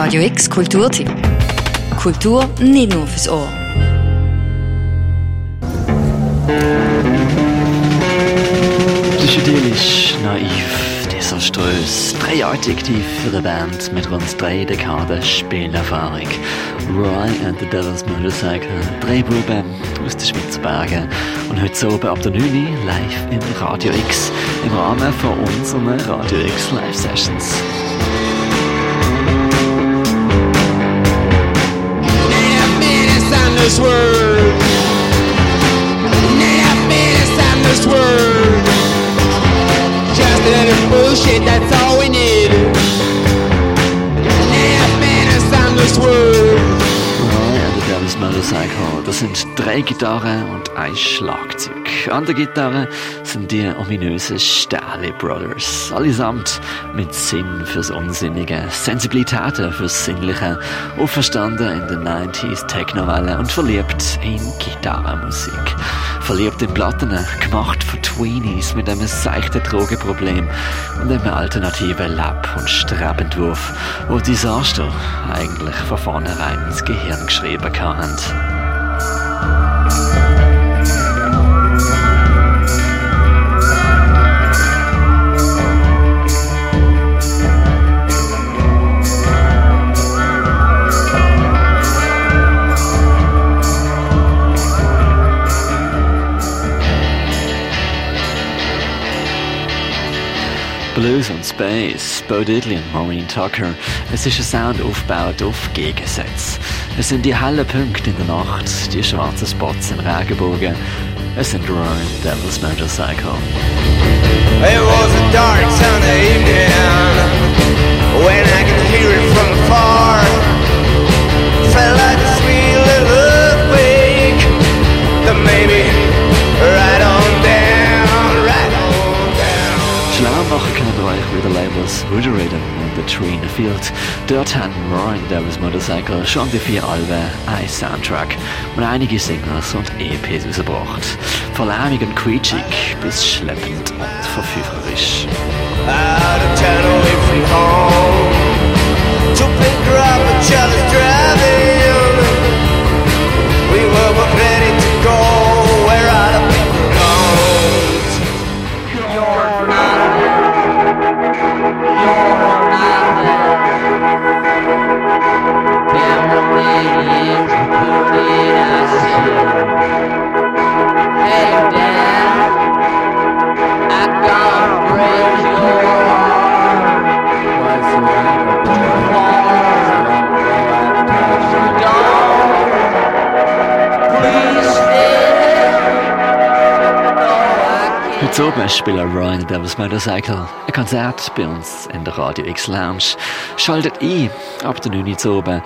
Radio X Kulturtipp. Kultur nicht nur fürs Ohr. Psychedelisch, naiv, desaströs. 3 Adjektive für eine Band mit rund 3 Dekaden Spielerfahrung. Roy and the Devil's Motorcycle, 3 Buben aus den Schweizer Bergen. Und heute so ab der 9 Uhr live im Radio X, im Rahmen von unseren Radio X Live Sessions. Word. Just another bullshit, that's all we need. Now minutes on this word. Roy and the Devil's Motorcycle. Das sind 3 Gitarren und ein Schlagzeug. An der Gitarre sind die ominösen Stähli Brothers. Allesamt mit Sinn fürs Unsinnige, Sensibilitäten fürs Sinnliche, auferstanden in den 90s Technowelle und verliebt in Gitarrenmusik. Verliebt in Platten, gemacht von Tweenies mit einem seichten Drogenproblem und einem alternativen Lab- und Strebentwurf, wo Desaster eigentlich von vornherein ins Gehirn geschrieben haben. Blues und Space, Bo Diddley und Maureen Tucker. Es ist ein Sound aufgebaut auf Gegensätze. Es sind die hellen Punkte in der Nacht, die schwarzen Spots im Regenbogen. Es sind Roy and the Devil's Motorcycle. It was a dark Sunday evening when I could hear it from afar. Felt like a sweet little wake that maybe right on down. Schlau machen könnt ihr euch mit den Labels Ruder Rhythm und The Tree in the Field. Dort haben Roy and the Devil's Motorcycle schon die 4 Alben, ein Soundtrack und einige Singles und EPs rausgebracht. Von lähmig und quietschig bis schleppend und verführerisch. So Beispiel Roy and the Devil's Motorcycle. Ein Konzert bei uns in der Radio X Lounge. Schaltet ein ab der 9 Uhr oben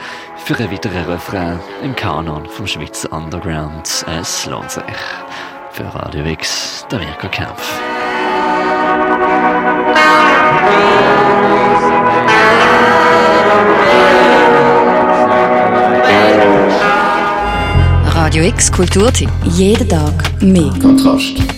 für einen weiteren Refrain im Kanon vom Schweizer Underground. Es lohnt sich. Für Radio X, der Mirco Kaempf. Radio X Kulturtipp. Jeden Tag mehr Kontrast.